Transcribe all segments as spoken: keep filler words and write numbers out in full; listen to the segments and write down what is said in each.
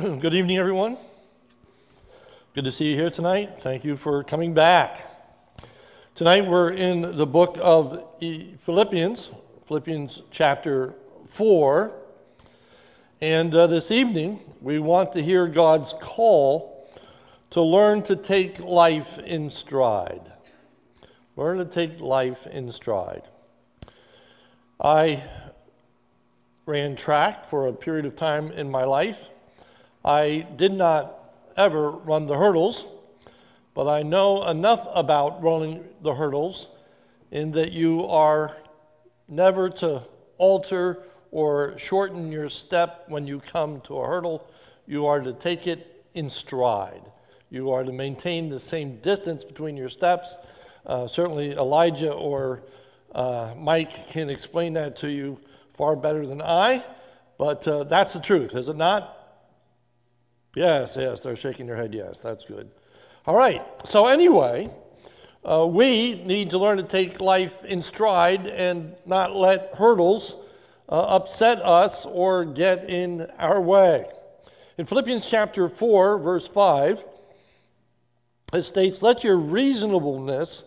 Good evening, everyone. Good to see you here tonight. Thank you for coming back. Tonight we're in the book of Philippians, Philippians chapter four. And uh, this evening we want to hear God's call to learn to take life in stride. Learn to take life in stride. I ran track for a period of time in my life. I did not ever run the hurdles, but I know enough about running the hurdles in that you are never to alter or shorten your step when you come to a hurdle. You are to take it in stride. You are to maintain the same distance between your steps. Uh, certainly Elijah or uh, Mike can explain that to you far better than I, but uh, that's the truth, is it not? Yes, yes, they're shaking their head, yes, that's good. All right, so anyway, uh, we need to learn to take life in stride and not let hurdles uh, upset us or get in our way. In Philippians chapter four, verse five, it states, "Let your reasonableness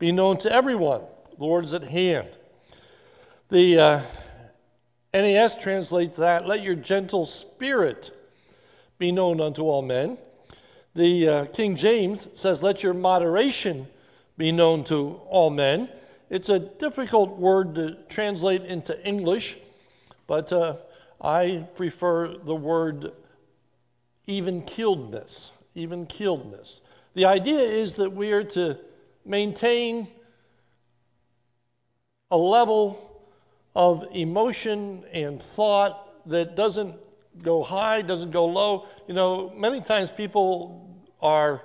be known to everyone. The Lord is at hand." The uh, N A S translates that, "Let your gentle spirit be known unto all men." The uh, King James says, "Let your moderation be known to all men." It's a difficult word to translate into English, but uh, I prefer the word even-keeledness, even-keeledness. The idea is that we are to maintain a level of emotion and thought that doesn't go high, doesn't go low. You know, many times people are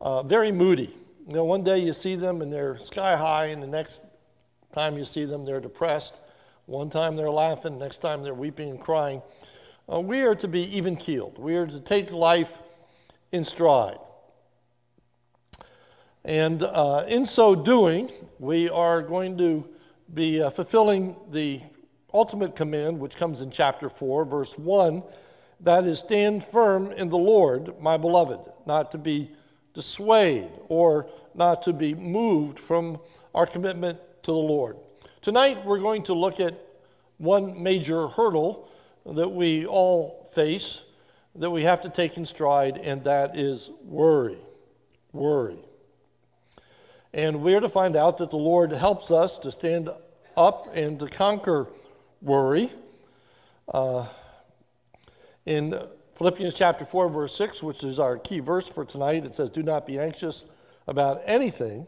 uh, very moody. You know, one day you see them and they're sky high, and the next time you see them, they're depressed. One time they're laughing, next time they're weeping and crying. Uh, we are to be even-keeled. We are to take life in stride. And uh, in so doing, we are going to be uh, fulfilling the ultimate command, which comes in chapter four, verse one, that is, "Stand firm in the Lord, my beloved," not to be dissuaded or not to be moved from our commitment to the Lord. Tonight, we're going to look at one major hurdle that we all face, that we have to take in stride, and that is worry, worry. And we're to find out that the Lord helps us to stand up and to conquer worry. Uh, in Philippians chapter four, verse six, which is our key verse for tonight, it says, "Do not be anxious about anything,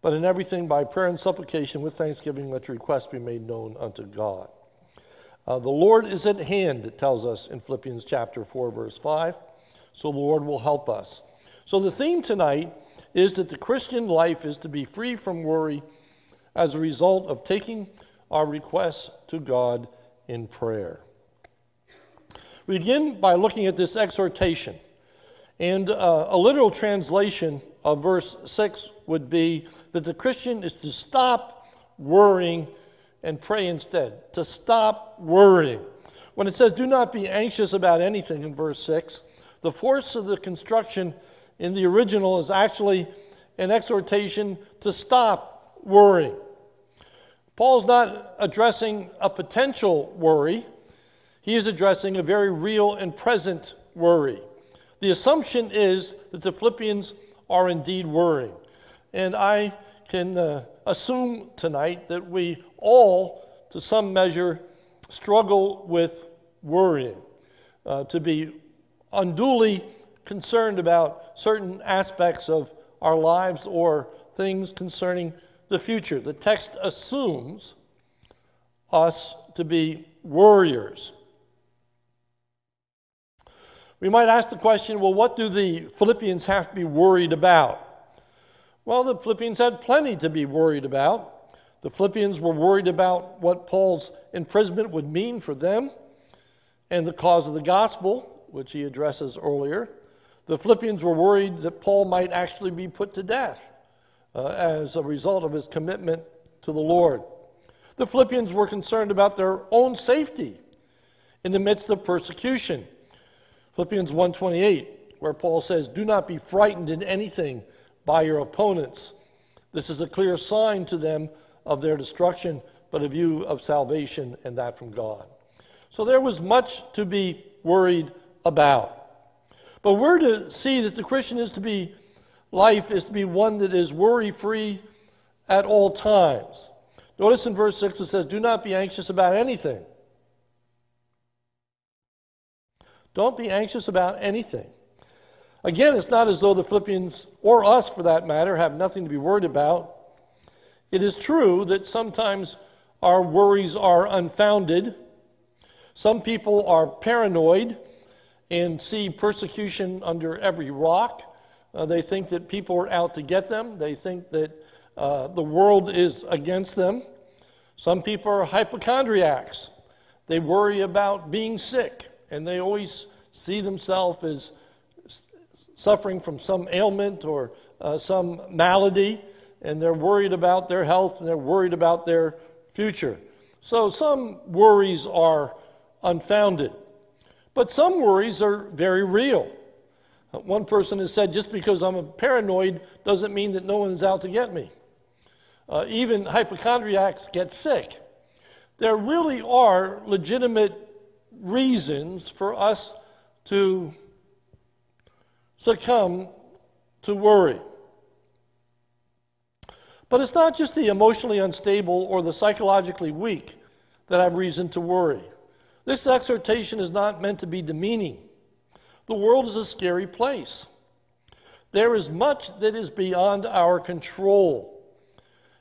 but in everything by prayer and supplication with thanksgiving let your requests be made known unto God." Uh, the Lord is at hand, it tells us in Philippians chapter four, verse five, so the Lord will help us. So the theme tonight is that the Christian life is to be free from worry as a result of taking our requests to God in prayer. We begin by looking at this exhortation. And uh, a literal translation of verse six would be that the Christian is to stop worrying and pray instead. To stop worrying. When it says, "Do not be anxious about anything," in verse six, the force of the construction in the original is actually an exhortation to stop worrying. Paul's not addressing a potential worry. He is addressing a very real and present worry. The assumption is that the Philippians are indeed worrying. And I can uh, assume tonight that we all, to some measure, struggle with worrying. Uh, to be unduly concerned about certain aspects of our lives or things concerning the future. The text assumes us to be worriers. We might ask the question, well, what do the Philippians have to be worried about? Well, the Philippians had plenty to be worried about. The Philippians were worried about what Paul's imprisonment would mean for them and the cause of the gospel, which he addresses earlier. The Philippians were worried that Paul might actually be put to death Uh, as a result of his commitment to the Lord. The Philippians were concerned about their own safety in the midst of persecution. Philippians one twenty-eight, where Paul says, do not be frightened in anything by your opponents. This is a clear sign to them of their destruction, but a view of salvation and that from God. So there was much to be worried about. But we're to see that the Christian is to be, life is to be one that is worry-free at all times. Notice in verse six it says, do not be anxious about anything. Don't be anxious about anything. Again, it's not as though the Philippians, or us for that matter, have nothing to be worried about. It is true that sometimes our worries are unfounded. Some people are paranoid and see persecution under every rock. Uh, they think that people are out to get them. They think that uh, the world is against them. Some people are hypochondriacs. They worry about being sick, and they always see themselves as suffering from some ailment or uh, some malady, and they're worried about their health, and they're worried about their future. So some worries are unfounded, but some worries are very real. One person has said, just because I'm a paranoid doesn't mean that no one's out to get me. Uh, even hypochondriacs get sick. There really are legitimate reasons for us to succumb to worry. But it's not just the emotionally unstable or the psychologically weak that have reason to worry. This exhortation is not meant to be demeaning. The world is a scary place. There is much that is beyond our control,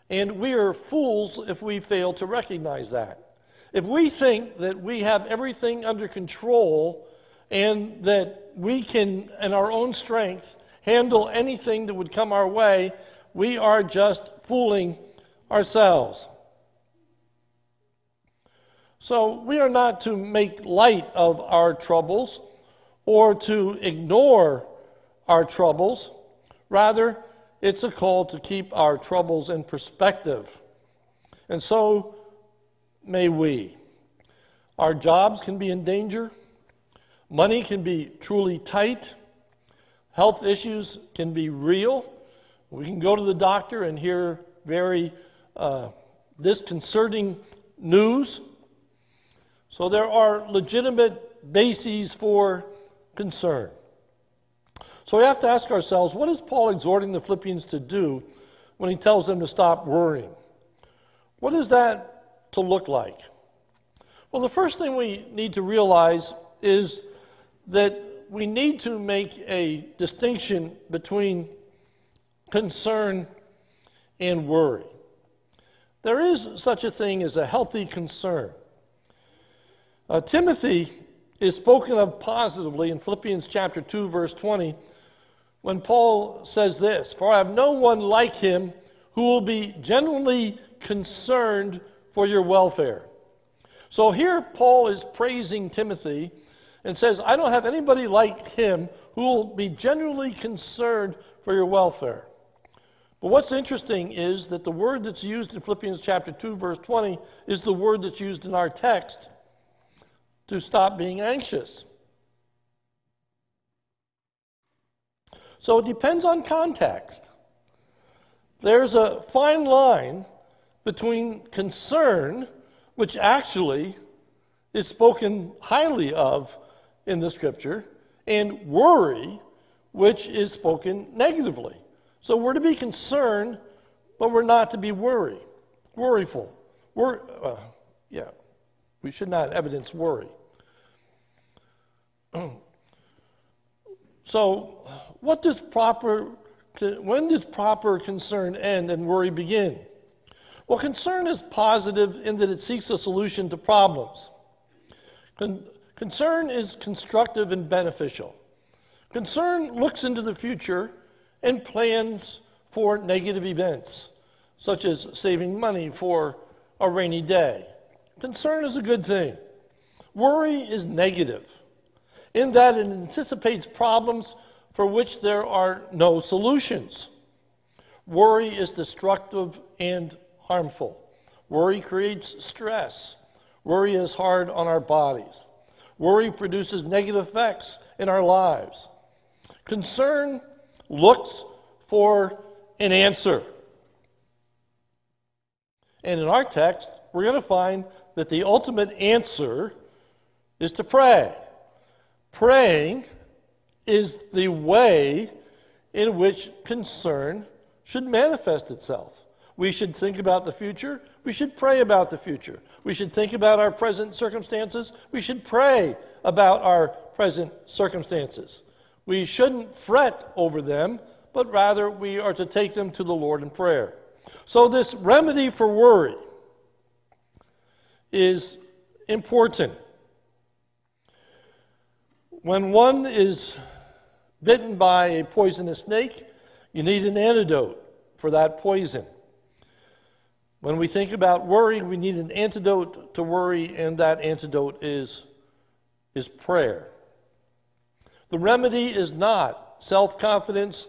and we are fools if we fail to recognize that. If we think that we have everything under control and that we can, in our own strength, handle anything that would come our way, we are just fooling ourselves. So we are not to make light of our troubles or to ignore our troubles. Rather, it's a call to keep our troubles in perspective. And so may we. Our jobs can be in danger. Money can be truly tight. Health issues can be real. We can go to the doctor and hear very uh, disconcerting news. So there are legitimate bases for concern. So we have to ask ourselves, what is Paul exhorting the Philippians to do when he tells them to stop worrying? What is that to look like? Well, the first thing we need to realize is that we need to make a distinction between concern and worry. There is such a thing as a healthy concern. Uh, Timothy is spoken of positively in Philippians chapter two, verse twenty, when Paul says this, for I have no one like him who will be genuinely concerned for your welfare. So here Paul is praising Timothy and says, I don't have anybody like him who will be genuinely concerned for your welfare. But what's interesting is that the word that's used in Philippians chapter two, verse twenty, is the word that's used in our text to stop being anxious. So it depends on context. There's a fine line between concern, which actually is spoken highly of in the scripture, and worry, which is spoken negatively. So we're to be concerned, but we're not to be worry, worryful. We're, uh, yeah, we should not evidence worry. So what does proper, when does proper concern end and worry begin? Well, concern is positive in that it seeks a solution to problems. Con- concern is constructive and beneficial. Concern looks into the future and plans for negative events, such as saving money for a rainy day. Concern is a good thing. Worry is negative, in that it anticipates problems for which there are no solutions. Worry is destructive and harmful. Worry creates stress. Worry is hard on our bodies. Worry produces negative effects in our lives. Concern looks for an answer. And in our text, we're going to find that the ultimate answer is to pray. Praying is the way in which concern should manifest itself. We should think about the future. We should pray about the future. We should think about our present circumstances. We should pray about our present circumstances. We shouldn't fret over them, but rather we are to take them to the Lord in prayer. So this remedy for worry is important. When one is bitten by a poisonous snake, you need an antidote for that poison. When we think about worry, we need an antidote to worry, and that antidote is, is prayer. The remedy is not self-confidence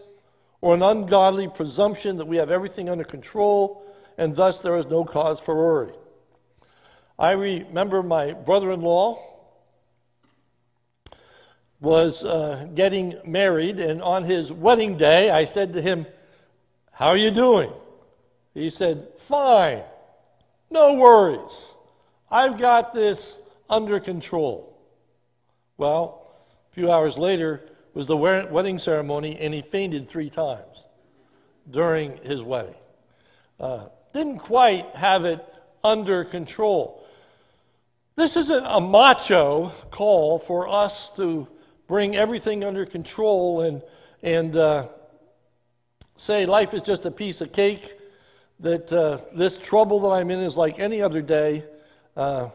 or an ungodly presumption that we have everything under control, and thus there is no cause for worry. I remember my brother-in-law was uh, getting married, and on his wedding day, I said to him, "How are you doing?" He said, "Fine, no worries. I've got this under control." Well, a few hours later was the wedding ceremony, and he fainted three times during his wedding. Uh, didn't quite have it under control. This isn't a macho call for us to bring everything under control and, and uh, say life is just a piece of cake, that uh, this trouble that I'm in is like any other day, uh,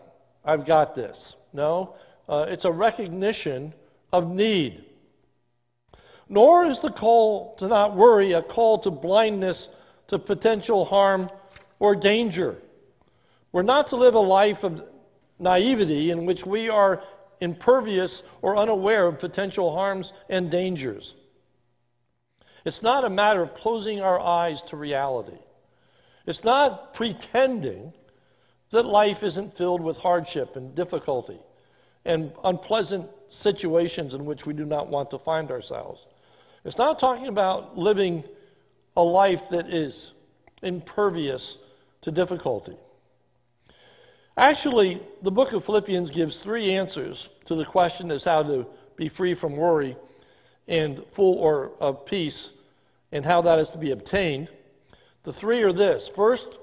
I've got this. No, uh, it's a recognition of need. Nor is the call to not worry a call to blindness, to potential harm or danger. We're not to live a life of naivety in which we are impervious or unaware of potential harms and dangers. It's not a matter of closing our eyes to reality. It's not pretending that life isn't filled with hardship and difficulty and unpleasant situations in which we do not want to find ourselves. It's not talking about living a life that is impervious to difficulty. Actually, the book of Philippians gives three answers to the question as how to be free from worry and full or of peace and how that is to be obtained. The three are this. First,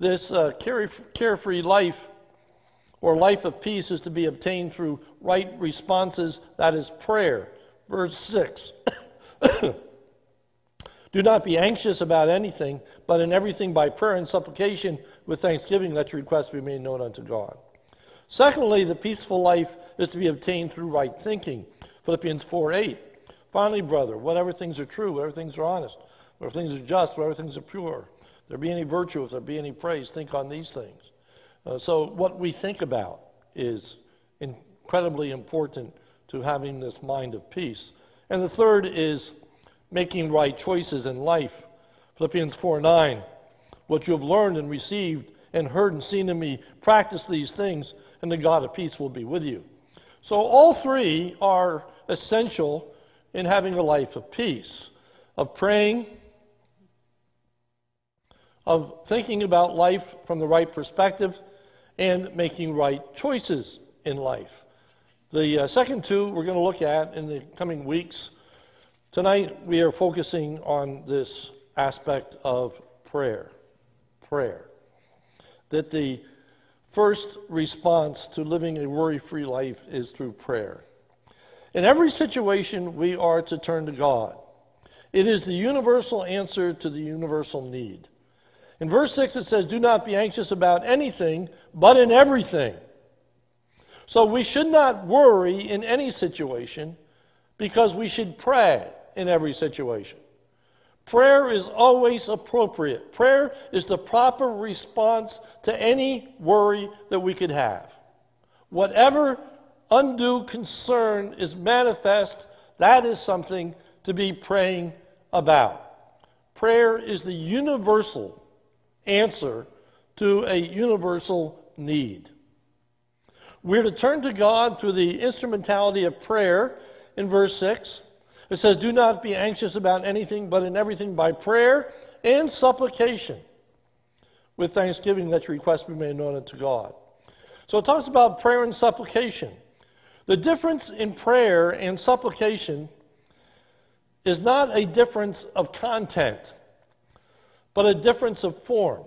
this uh, carefree life or life of peace is to be obtained through right responses, that is prayer. Verse six, do not be anxious about anything, but in everything by prayer and supplication with thanksgiving let your requests be made known unto God. Secondly, the peaceful life is to be obtained through right thinking. Philippians four eight, finally, brother, whatever things are true, whatever things are honest, where things are just, where things are pure, if there be any virtue, if there be any praise, think on these things. Uh, so what we think about is incredibly important to having this mind of peace. And the third is making right choices in life. Philippians four nine, what you have learned and received and heard and seen in me, practice these things, and the God of peace will be with you. So all three are essential in having a life of peace, of praying, of thinking about life from the right perspective, and making right choices in life. The uh, second two we're going to look at in the coming weeks. Tonight we are focusing on this aspect of prayer. Prayer. That the first response to living a worry-free life is through prayer. In every situation, we are to turn to God. It is the universal answer to the universal need. In verse six, it says, do not be anxious about anything, but in everything. So we should not worry in any situation, because we should pray in every situation. Prayer is always appropriate. Prayer is the proper response to any worry that we could have. Whatever undue concern is manifest, that is something to be praying about. Prayer is the universal answer to a universal need. We're to turn to God through the instrumentality of prayer in verse six. It says, do not be anxious about anything, but in everything by prayer and supplication. With thanksgiving, let your requests be made known unto God. So it talks about prayer and supplication. The difference in prayer and supplication is not a difference of content, but a difference of form.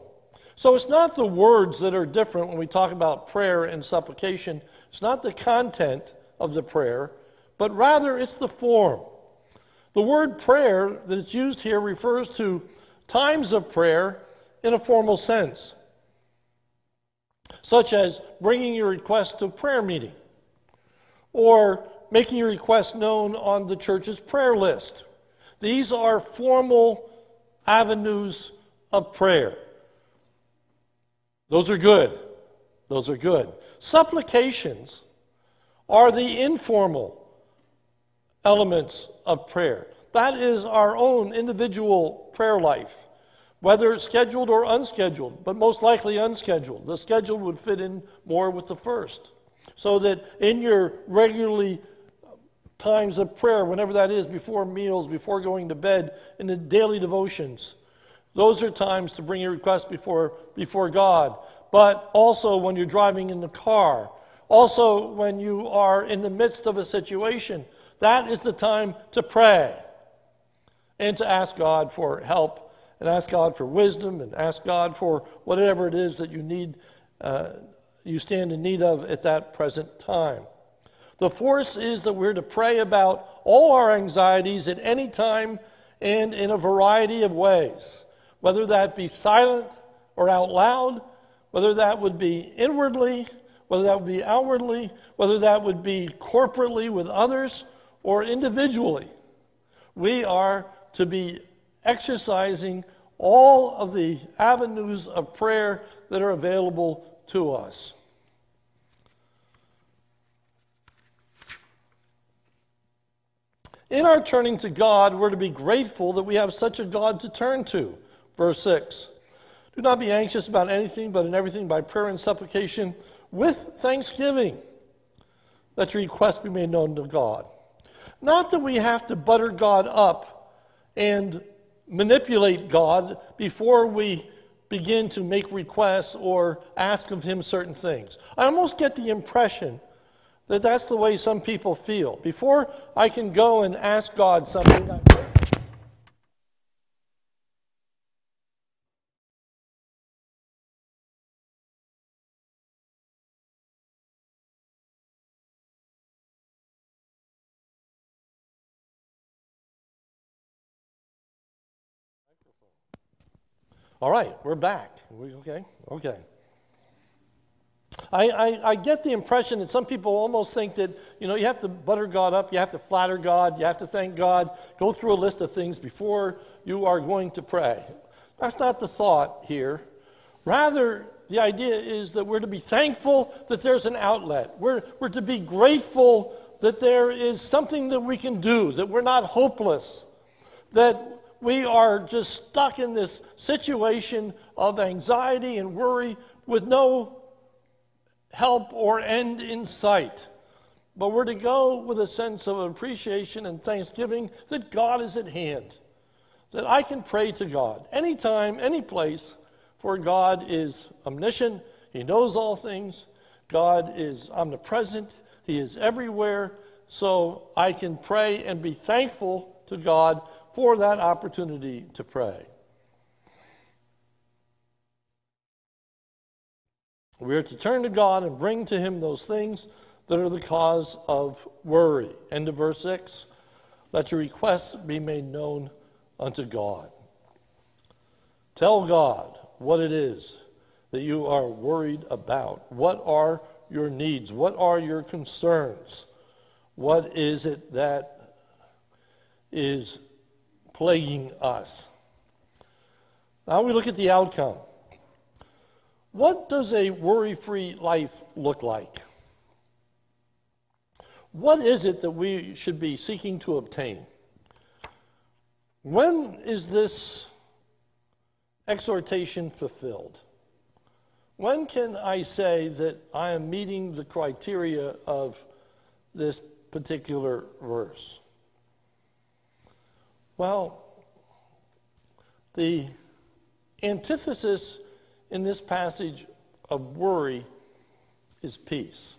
So it's not the words that are different when we talk about prayer and supplication. It's not the content of the prayer, but rather it's the form. The word prayer that's used here refers to times of prayer in a formal sense, such as bringing your request to a prayer meeting or making your request known on the church's prayer list. These are formal avenues of prayer. Those are good. Those are good. Supplications are the informal elements of prayer. That is our own individual prayer life, whether scheduled or unscheduled, but most likely unscheduled. The scheduled would fit in more with the first. So that in your regularly times of prayer, whenever that is, before meals, before going to bed, in the daily devotions, those are times to bring your request before before God. But also when you're driving in the car, also when you are in the midst of a situation, that is the time to pray and to ask God for help and ask God for wisdom and ask God for whatever it is that you need, uh, you stand in need of at that present time. The force is that we're to pray about all our anxieties at any time and in a variety of ways, whether that be silent or out loud, whether that would be inwardly, whether that would be outwardly, whether that would be corporately with others or individually. We are to be exercising all of the avenues of prayer that are available to us. In our turning to God, we're to be grateful that we have such a God to turn to. Verse six, do not be anxious about anything, but in everything by prayer and supplication with thanksgiving, let your request be made known to God. Not that we have to butter God up and manipulate God before we begin to make requests or ask of him certain things. I almost get the impression that that's the way some people feel. Before I can go and ask God something, I pray. All right, we're back. We, okay, okay. I, I, I get the impression that some people almost think that, you know, you have to butter God up, you have to flatter God, you have to thank God, go through a list of things before you are going to pray. That's not the thought here. Rather, the idea is that we're to be thankful that there's an outlet. We're, we're to be grateful that there is something that we can do, that we're not hopeless, that we are just stuck in this situation of anxiety and worry with no help or end in sight. But we're to go with a sense of appreciation and thanksgiving that God is at hand, that I can pray to God anytime, any place, for God is omniscient. He knows all things. God is omnipresent. He is everywhere. So I can pray and be thankful to God for that opportunity to pray. We are to turn to God and bring to him those things that are the cause of worry. End of verse six. Let your requests be made known unto God. Tell God what it is that you are worried about. What are your needs? What are your concerns? What is it that is plaguing us? Now we look at the outcome. What does a worry-free life look like? What is it that we should be seeking to obtain? When is this exhortation fulfilled? When can I say that I am meeting the criteria of this particular verse? Well, the antithesis in this passage of worry is peace.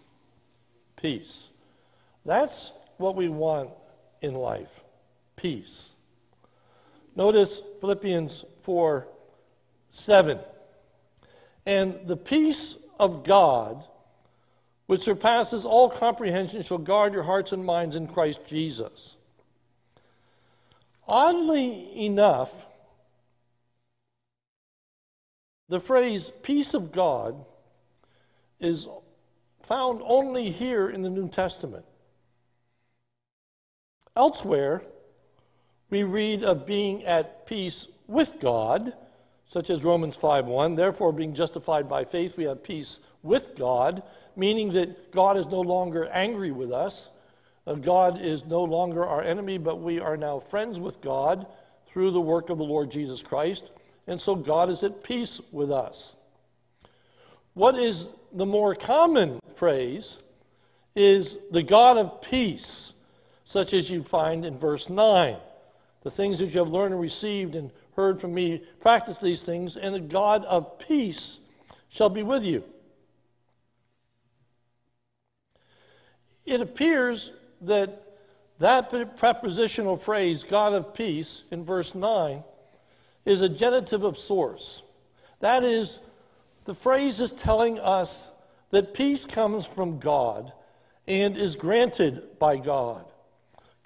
Peace. That's what we want in life. Peace. Notice Philippians four seven. And the peace of God, which surpasses all comprehension, shall guard your hearts and minds in Christ Jesus. Oddly enough, the phrase peace of God is found only here in the New Testament. Elsewhere, we read of being at peace with God, such as Romans five one, therefore being justified by faith, we have peace with God, meaning that God is no longer angry with us. God is no longer our enemy, but we are now friends with God through the work of the Lord Jesus Christ, and so God is at peace with us. What is the more common phrase is the God of peace, such as you find in verse nine. The things that you have learned and received and heard from me, practice these things, and the God of peace shall be with you. It appears that that prepositional phrase, God of peace, in verse nine, is a genitive of source. That is, the phrase is telling us that peace comes from God and is granted by God.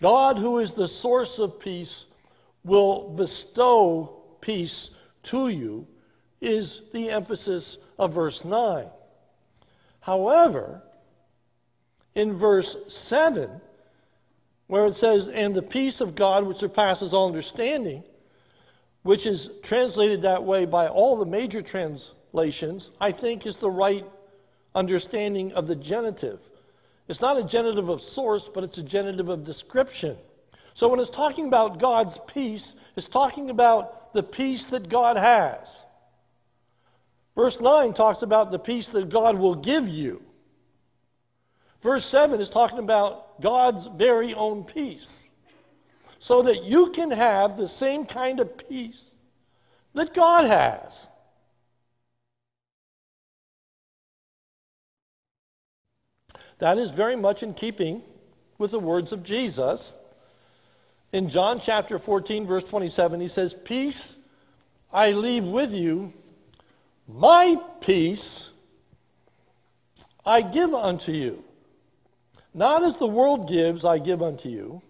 God, who is the source of peace, will bestow peace to you, is the emphasis of verse nine. However, in verse seven, where it says, and the peace of God which surpasses all understanding, which is translated that way by all the major translations, I think is the right understanding of the genitive. It's not a genitive of source, but it's a genitive of description. So when it's talking about God's peace, it's talking about the peace that God has. Verse nine talks about the peace that God will give you. Verse seven is talking about God's very own peace, so that you can have the same kind of peace that God has. That is very much in keeping with the words of Jesus. In John chapter fourteen, verse twenty-seven, he says, peace I leave with you, my peace I give unto you. Not as the world gives, I give unto you.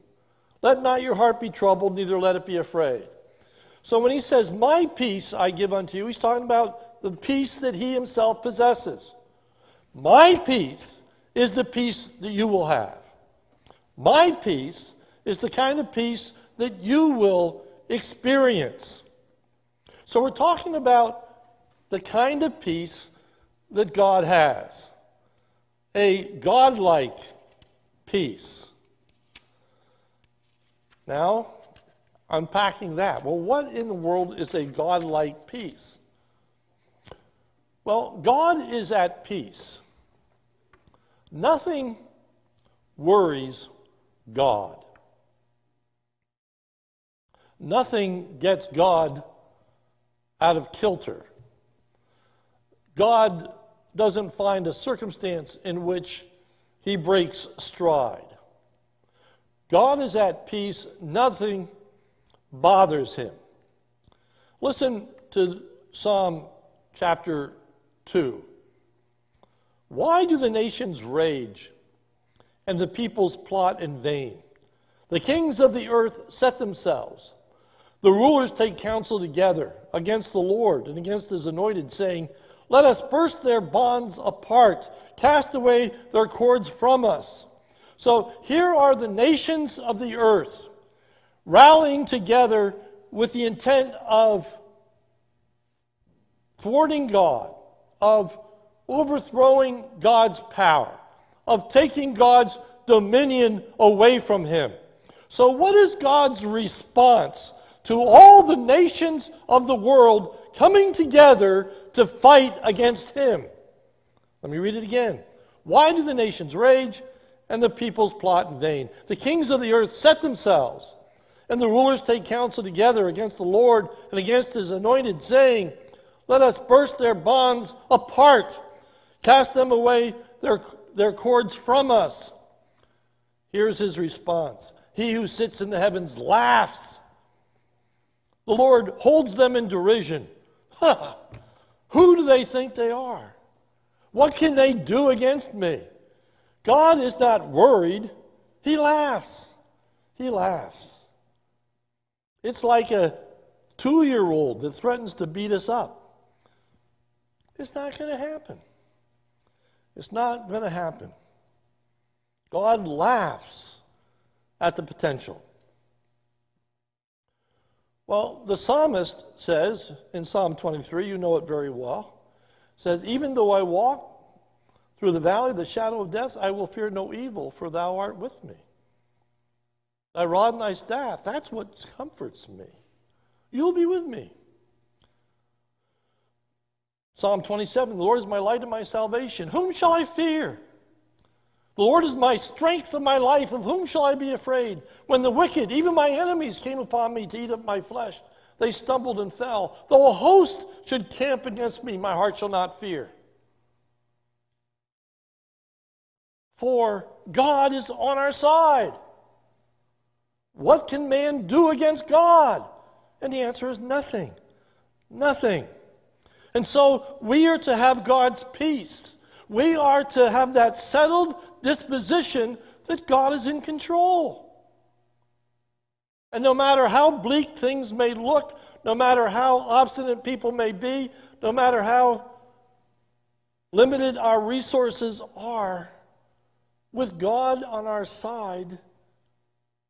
Let not your heart be troubled, neither let it be afraid. So when he says, my peace I give unto you, he's talking about the peace that he himself possesses. My peace is the peace that you will have. My peace is the kind of peace that you will experience. So we're talking about the kind of peace that God has, a God-like peace. Now, unpacking that. Well, what in the world is a God-like peace? Well, God is at peace. Nothing worries God. Nothing gets God out of kilter. God doesn't find a circumstance in which he breaks stride. God is at peace. Nothing bothers him. Listen to Psalm chapter two. Why do the nations rage and the peoples plot in vain? The kings of the earth set themselves. The rulers take counsel together against the Lord and against his anointed, saying, let us burst their bonds apart, cast away their cords from us. So here are the nations of the earth rallying together with the intent of thwarting God, of overthrowing God's power, of taking God's dominion away from him. So what is God's response to all the nations of the world coming together to fight against him. Let me read it again. Why do the nations rage and the peoples plot in vain? The kings of the earth set themselves, and the rulers take counsel together against the Lord and against his anointed, saying, let us burst their bonds apart, cast them away, their, their cords from us. Here's his response. He who sits in the heavens laughs. The Lord holds them in derision. Huh. Who do they think they are? What can they do against me? God is not worried. He laughs. He laughs. It's like a two-year-old that threatens to beat us up. It's not going to happen. It's not going to happen. God laughs at the potential. Well, the psalmist says in Psalm twenty-three, you know it very well, says, even though I walk through the valley of the shadow of death, I will fear no evil, for thou art with me. Thy rod and thy staff, that's what comforts me. You'll be with me. Psalm twenty-seven, the Lord is my light and my salvation. Whom shall I fear? The Lord is my strength of my life. Of whom shall I be afraid? When the wicked, even my enemies, came upon me to eat up my flesh, they stumbled and fell. Though a host should camp against me, my heart shall not fear. For God is on our side. What can man do against God? And the answer is nothing. Nothing. And so we are to have God's peace. We are to have that settled disposition that God is in control. And no matter how bleak things may look, no matter how obstinate people may be, no matter how limited our resources are, with God on our side,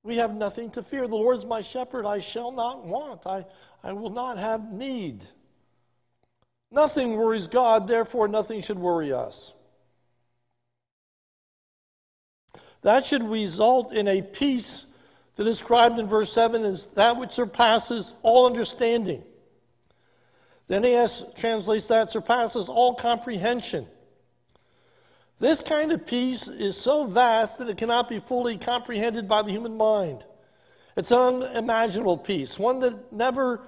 we have nothing to fear. The Lord is my shepherd, I shall not want. I, I will not have need. Nothing worries God, therefore nothing should worry us. That should result in a peace that is described in verse seven as that which surpasses all understanding. The N A S translates that surpasses all comprehension. This kind of peace is so vast that it cannot be fully comprehended by the human mind. It's an unimaginable peace, one that never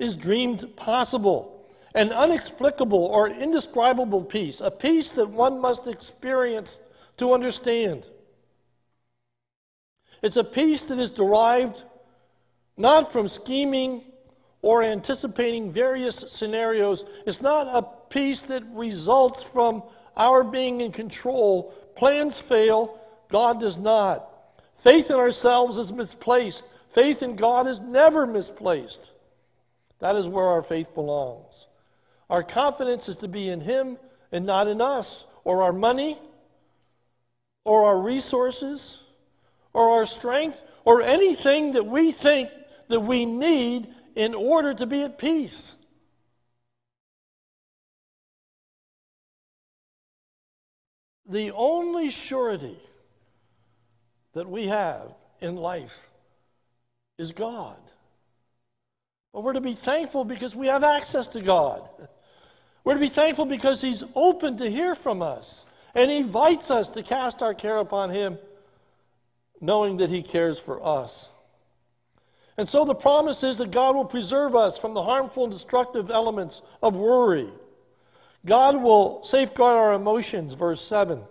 is dreamed possible. An unexplicable or indescribable peace, a peace that one must experience to understand. It's a peace that is derived not from scheming or anticipating various scenarios. It's not a peace that results from our being in control. Plans fail, God does not. Faith in ourselves is misplaced. Faith in God is never misplaced. That is where our faith belongs. Our confidence is to be in him and not in us, or our money, or our resources, or our strength, or anything that we think that we need in order to be at peace. The only surety that we have in life is God. But we're to be thankful because we have access to God. We're to be thankful because he's open to hear from us, and he invites us to cast our care upon him, knowing that he cares for us. And so the promise is that God will preserve us from the harmful and destructive elements of worry. God will safeguard our emotions, verse seven.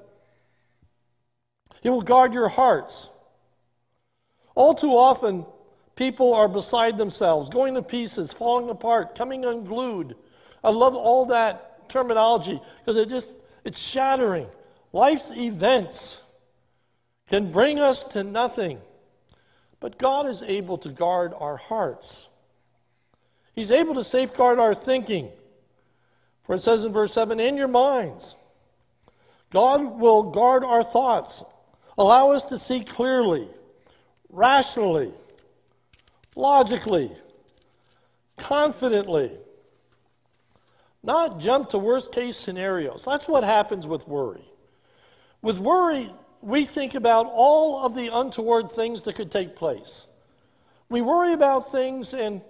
He will guard your hearts. All too often, people are beside themselves, going to pieces, falling apart, coming unglued. I love all that terminology because it just, it's shattering. Life's events can bring us to nothing, but God is able to guard our hearts. He's able to safeguard our thinking. For it says in verse seven, in your minds. God will guard our thoughts, allow us to see clearly, rationally, logically, confidently. Not jump to worst-case scenarios. That's what happens with worry. With worry, we think about all of the untoward things that could take place. We worry about things, and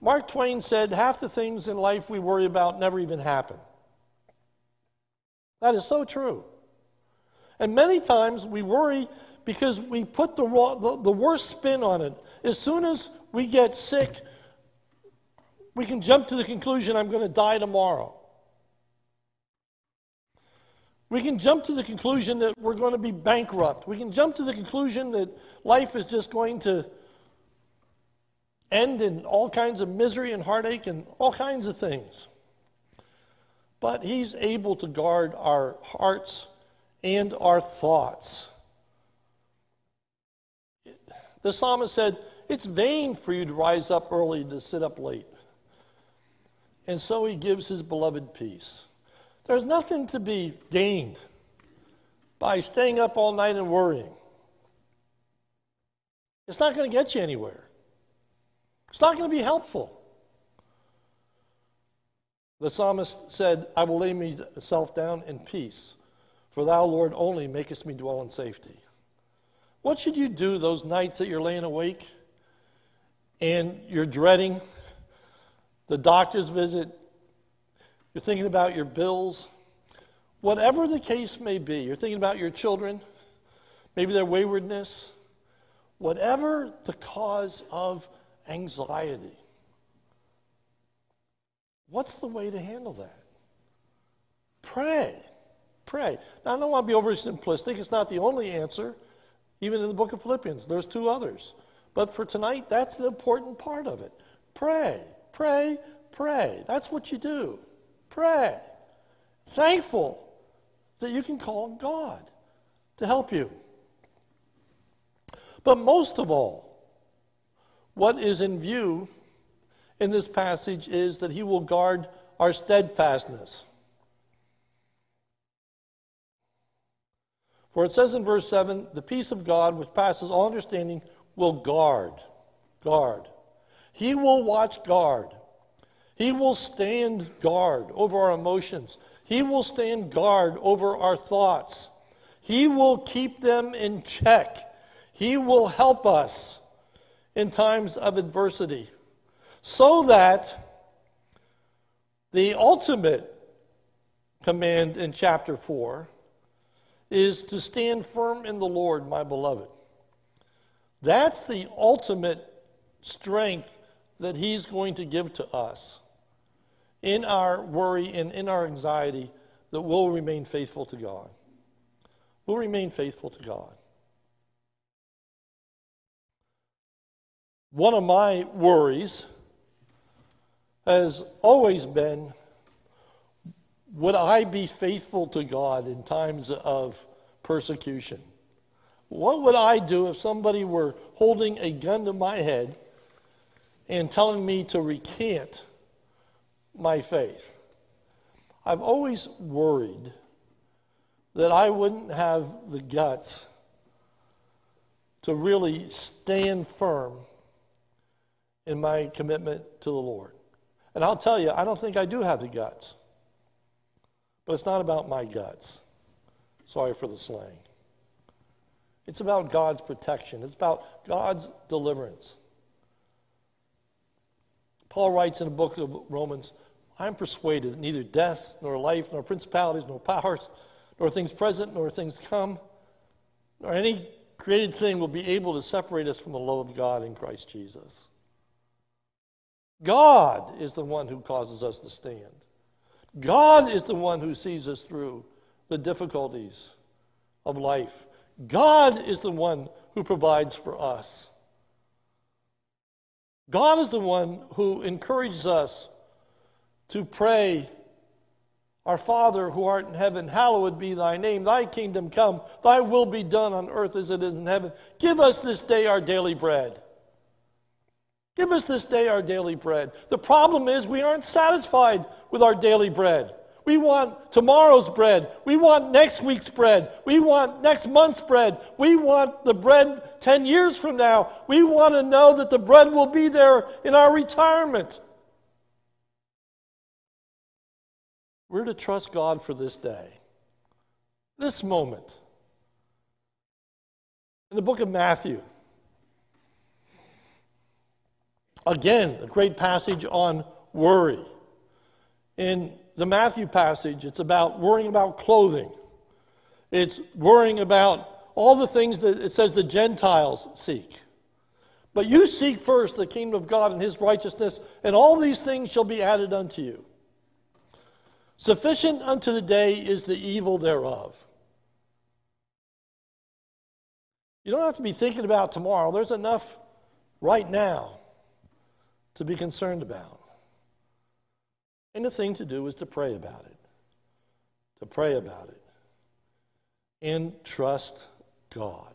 Mark Twain said, half the things in life we worry about never even happen. That is so true. And many times we worry because we put the, wrong, the, the worst spin on it. As soon as we get sick, we can jump to the conclusion, I'm going to die tomorrow. We can jump to the conclusion that we're going to be bankrupt. We can jump to the conclusion that life is just going to end in all kinds of misery and heartache and all kinds of things. But he's able to guard our hearts and our thoughts. The psalmist said, it's vain for you to rise up early to sit up late. And so he gives his beloved peace. There's nothing to be gained by staying up all night and worrying. It's not going to get you anywhere. It's not going to be helpful. The psalmist said, I will lay myself down in peace, for thou, Lord, only makest me dwell in safety. What should you do those nights that you're laying awake and you're dreading the doctor's visit? You're thinking about your bills. Whatever the case may be, you're thinking about your children, maybe their waywardness. Whatever the cause of anxiety, what's the way to handle that? Pray. Pray. Now, I don't want to be overly simplistic. It's not the only answer, even in the book of Philippians. There's two others. But for tonight, that's an important part of it. Pray, pray, pray. That's what you do. Pray. Thankful that you can call on God to help you. But most of all, what is in view in this passage is that he will guard our steadfastness. For it says in verse seven, the peace of God which passes all understanding will guard. Guard. He will watch guard. He will stand guard over our emotions. He will stand guard over our thoughts. He will keep them in check. He will help us in times of adversity, so that the ultimate command in chapter four is to stand firm in the Lord, my beloved. That's the ultimate strength that he's going to give to us in our worry and in our anxiety, that we'll remain faithful to God. We'll remain faithful to God. One of my worries has always been, would I be faithful to God in times of persecution? What would I do if somebody were holding a gun to my head and telling me to recant my faith? I've always worried that I wouldn't have the guts to really stand firm in my commitment to the Lord. And I'll tell you, I don't think I do have the guts. But it's not about my guts. Sorry for the slang. It's about God's protection. It's about God's deliverance. Paul writes in the book of Romans, I'm persuaded that neither death, nor life, nor principalities, nor powers, nor things present, nor things come, nor any created thing will be able to separate us from the love of God in Christ Jesus. God is the one who causes us to stand. God is the one who sees us through the difficulties of life. God is the one who provides for us. God is the one who encourages us to pray, Our Father who art in heaven, hallowed be thy name. Thy kingdom come, thy will be done on earth as it is in heaven. Give us this day our daily bread. Give us this day our daily bread. The problem is we aren't satisfied with our daily bread. We want tomorrow's bread. We want next week's bread. We want next month's bread. We want the bread ten years from now. We want to know that the bread will be there in our retirement. We're to trust God for this day, this moment. In the book of Matthew, Again, a great passage on worry. In the Matthew passage, it's about worrying about clothing. It's worrying about all the things that it says the Gentiles seek. But you seek first the kingdom of God and his righteousness, and all these things shall be added unto you. Sufficient unto the day is the evil thereof. You don't have to be thinking about tomorrow. There's enough right now to be concerned about. And the thing to do is to pray about it. To pray about it. And trust God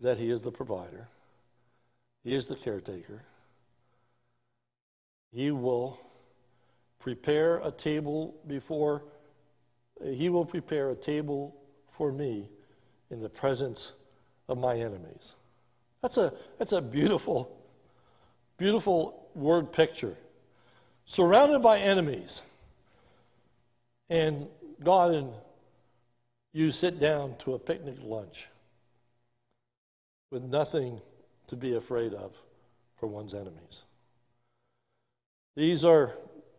that he is the provider. He is the caretaker. He will prepare a table before, he will prepare a table for me in the presence of my enemies. That's a, that's a beautiful, beautiful word picture. Surrounded by enemies. And God and you sit down to a picnic lunch with nothing to be afraid of for one's enemies. These are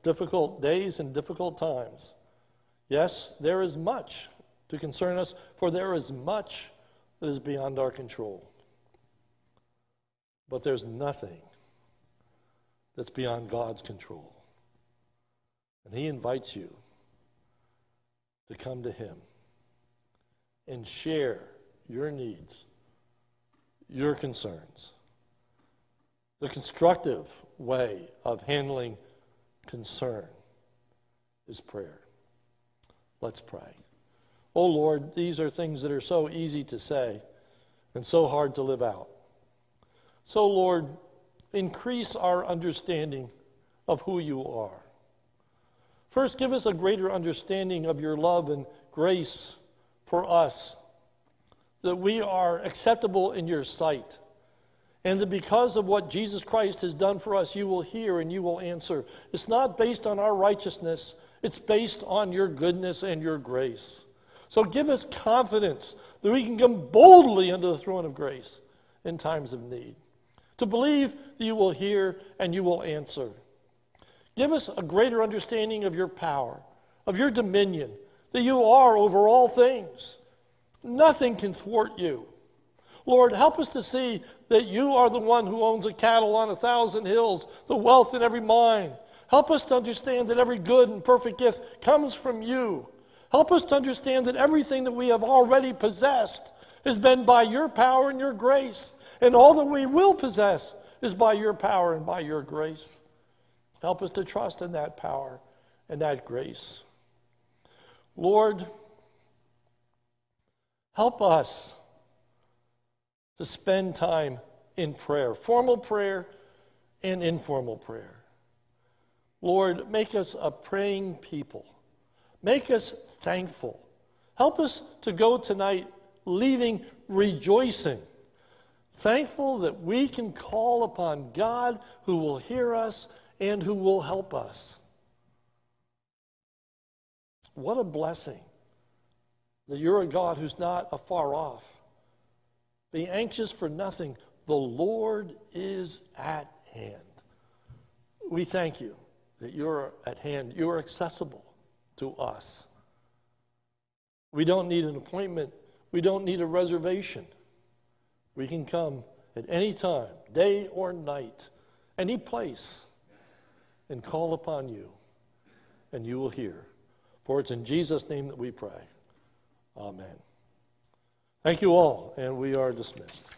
difficult days and difficult times. Yes, there is much to concern us, for there is much that is beyond our control. But there's nothing that's beyond God's control. And he invites you to come to him and share your needs, your concerns. The constructive way of handling concern is prayer. Let's pray. Oh Lord, these are things that are so easy to say and so hard to live out. So Lord, increase our understanding of who you are. First, give us a greater understanding of your love and grace for us, that we are acceptable in your sight, and that because of what Jesus Christ has done for us, you will hear and you will answer. It's not based on our righteousness. It's based on your goodness and your grace. So give us confidence that we can come boldly unto the throne of grace in times of need, to believe that you will hear and you will answer. Give us a greater understanding of your power, of your dominion, that you are over all things. Nothing can thwart you. Lord, help us to see that you are the one who owns the cattle on a thousand hills, the wealth in every mine. Help us to understand that every good and perfect gift comes from you. Help us to understand that everything that we have already possessed has been by your power and your grace. And all that we will possess is by your power and by your grace. Help us to trust in that power and that grace. Lord, help us to spend time in prayer, formal prayer and informal prayer. Lord, make us a praying people. Make us thankful. Help us to go tonight leaving rejoicing, thankful that we can call upon God who will hear us and who will help us. What a blessing that you're a God who's not afar off. Be anxious for nothing. The Lord is at hand. We thank you that you're at hand. You're accessible to us. We don't need an appointment. We don't need a reservation. We can come at any time, day or night, any place, and call upon you, and you will hear. For it's in Jesus' name that we pray. Amen. Thank you all, and we are dismissed.